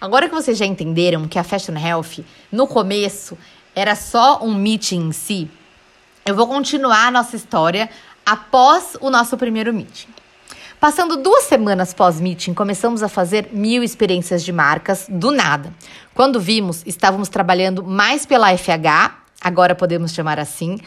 Agora que vocês já entenderam que a Fashion Health, no começo, era só um meeting em si, eu vou continuar a nossa história após o nosso primeiro meeting. Passando 2 semanas pós-meeting, começamos a fazer 1000 experiências de marcas do nada. Quando vimos, estávamos trabalhando mais pela FH, agora podemos chamar assim,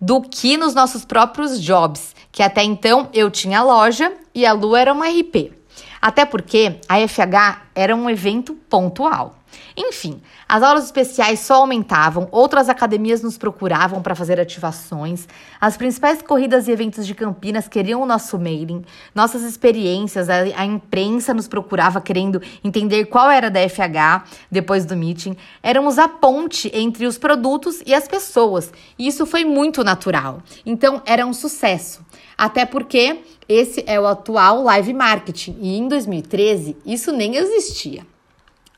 do que nos nossos próprios jobs, que até então eu tinha loja e a Lu era uma RP. Até porque a FH era um evento pontual. Enfim, as aulas especiais só aumentavam, outras academias nos procuravam para fazer ativações, as principais corridas e eventos de Campinas queriam o nosso mailing, nossas experiências, a imprensa nos procurava querendo entender qual era da FH depois do meeting, éramos a ponte entre os produtos e as pessoas, e isso foi muito natural, então era um sucesso, até porque esse é o atual live marketing, e em 2013 isso nem existia.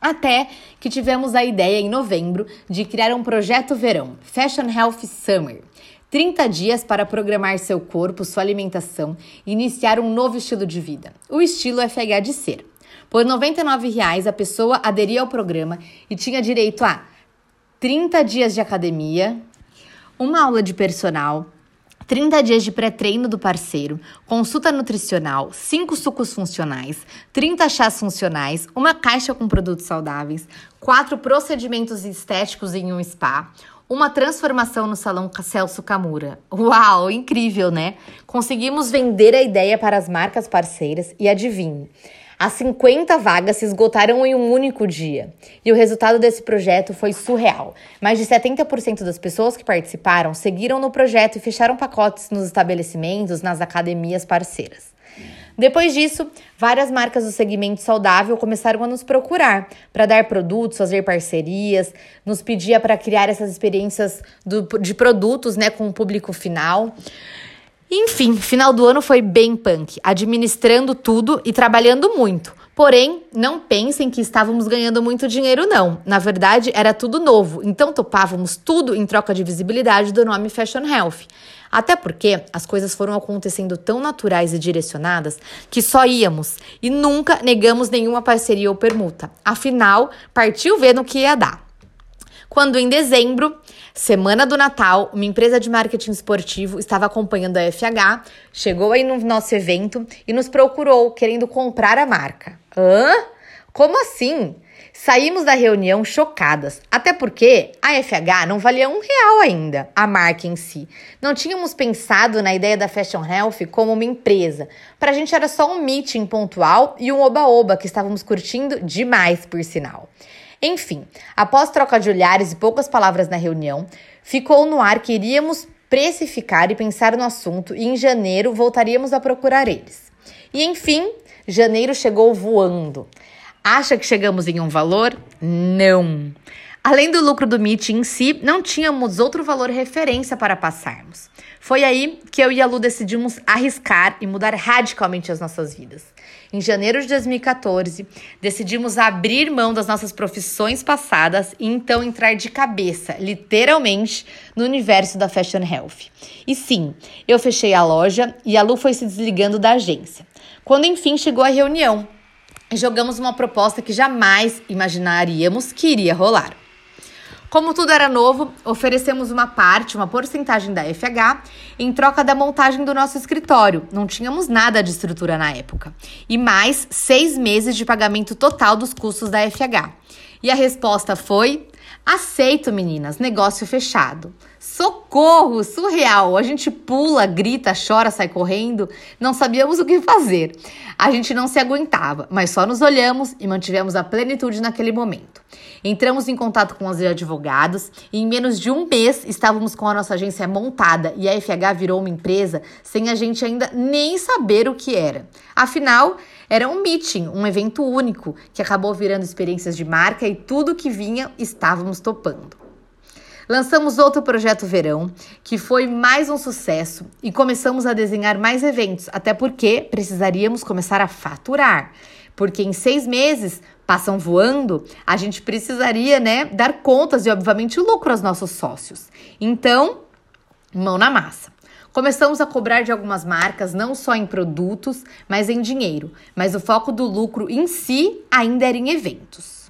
Até que tivemos a ideia, em novembro, de criar um projeto verão, Fashion Health Summer. 30 dias para programar seu corpo, sua alimentação e iniciar um novo estilo de vida, o estilo FH de ser. Por R$ 99,00, a pessoa aderia ao programa e tinha direito a 30 dias de academia, uma aula de personal, 30 dias de pré-treino do parceiro, consulta nutricional, 5 sucos funcionais, 30 chás funcionais, uma caixa com produtos saudáveis, 4 procedimentos estéticos em um spa, uma transformação no Salão Celso Kamura. Uau, incrível, né? Conseguimos vender a ideia para as marcas parceiras e adivinhe, as 50 vagas se esgotaram em um único dia. E o resultado desse projeto foi surreal. Mais de 70% das pessoas que participaram seguiram no projeto e fecharam pacotes nos estabelecimentos, nas academias parceiras. Depois disso, várias marcas do segmento saudável começaram a nos procurar para dar produtos, fazer parcerias, nos pedia para criar essas experiências de produtos, né, com o público final. Enfim, final do ano foi bem punk, administrando tudo e trabalhando muito. Porém, não pensem que estávamos ganhando muito dinheiro, não. Na verdade, era tudo novo, então topávamos tudo em troca de visibilidade do nome Fashion Health. Até porque as coisas foram acontecendo tão naturais e direcionadas que só íamos e nunca negamos nenhuma parceria ou permuta. Afinal, partiu ver no que ia dar. Quando em dezembro, semana do Natal, uma empresa de marketing esportivo estava acompanhando a FH, chegou aí no nosso evento e nos procurou querendo comprar a marca. Hã? Como assim? Saímos da reunião chocadas, até porque a FH não valia R$1 ainda, a marca em si. Não tínhamos pensado na ideia da Fashion Health como uma empresa. Pra gente era só um meeting pontual e um oba-oba que estávamos curtindo demais, por sinal. Enfim, após troca de olhares e poucas palavras na reunião, ficou no ar que iríamos precificar e pensar no assunto e em janeiro voltaríamos a procurar eles. E enfim, janeiro chegou voando. Acha que chegamos em um valor? Não! Além do lucro do meeting em si, não tínhamos outro valor referência para passarmos. Foi aí que eu e a Lu decidimos arriscar e mudar radicalmente as nossas vidas. Em janeiro de 2014, decidimos abrir mão das nossas profissões passadas e então entrar de cabeça, literalmente, no universo da Fashion Health. E sim, eu fechei a loja e a Lu foi se desligando da agência. Quando enfim chegou a reunião, jogamos uma proposta que jamais imaginaríamos que iria rolar. Como tudo era novo, oferecemos uma porcentagem da FH, em troca da montagem do nosso escritório. Não tínhamos nada de estrutura na época. E mais 6 meses de pagamento total dos custos da FH. E a resposta foi: aceito, meninas, negócio fechado. Socorro, surreal, a gente pula, grita, chora, sai correndo, não sabíamos o que fazer. A gente não se aguentava, mas só nos olhamos e mantivemos a plenitude naquele momento. Entramos em contato com os advogados e em menos de um mês estávamos com a nossa agência montada e a FH virou uma empresa sem a gente ainda nem saber o que era. Afinal, era um meeting, um evento único que acabou virando experiências de marca e tudo que vinha estávamos topando. Lançamos outro projeto verão, que foi mais um sucesso, e começamos a desenhar mais eventos, até porque precisaríamos começar a faturar. Porque em 6 meses, passam voando, a gente precisaria, né, dar contas e, obviamente, o lucro aos nossos sócios. Então, mão na massa. Começamos a cobrar de algumas marcas, não só em produtos, mas em dinheiro. Mas o foco do lucro em si ainda era em eventos.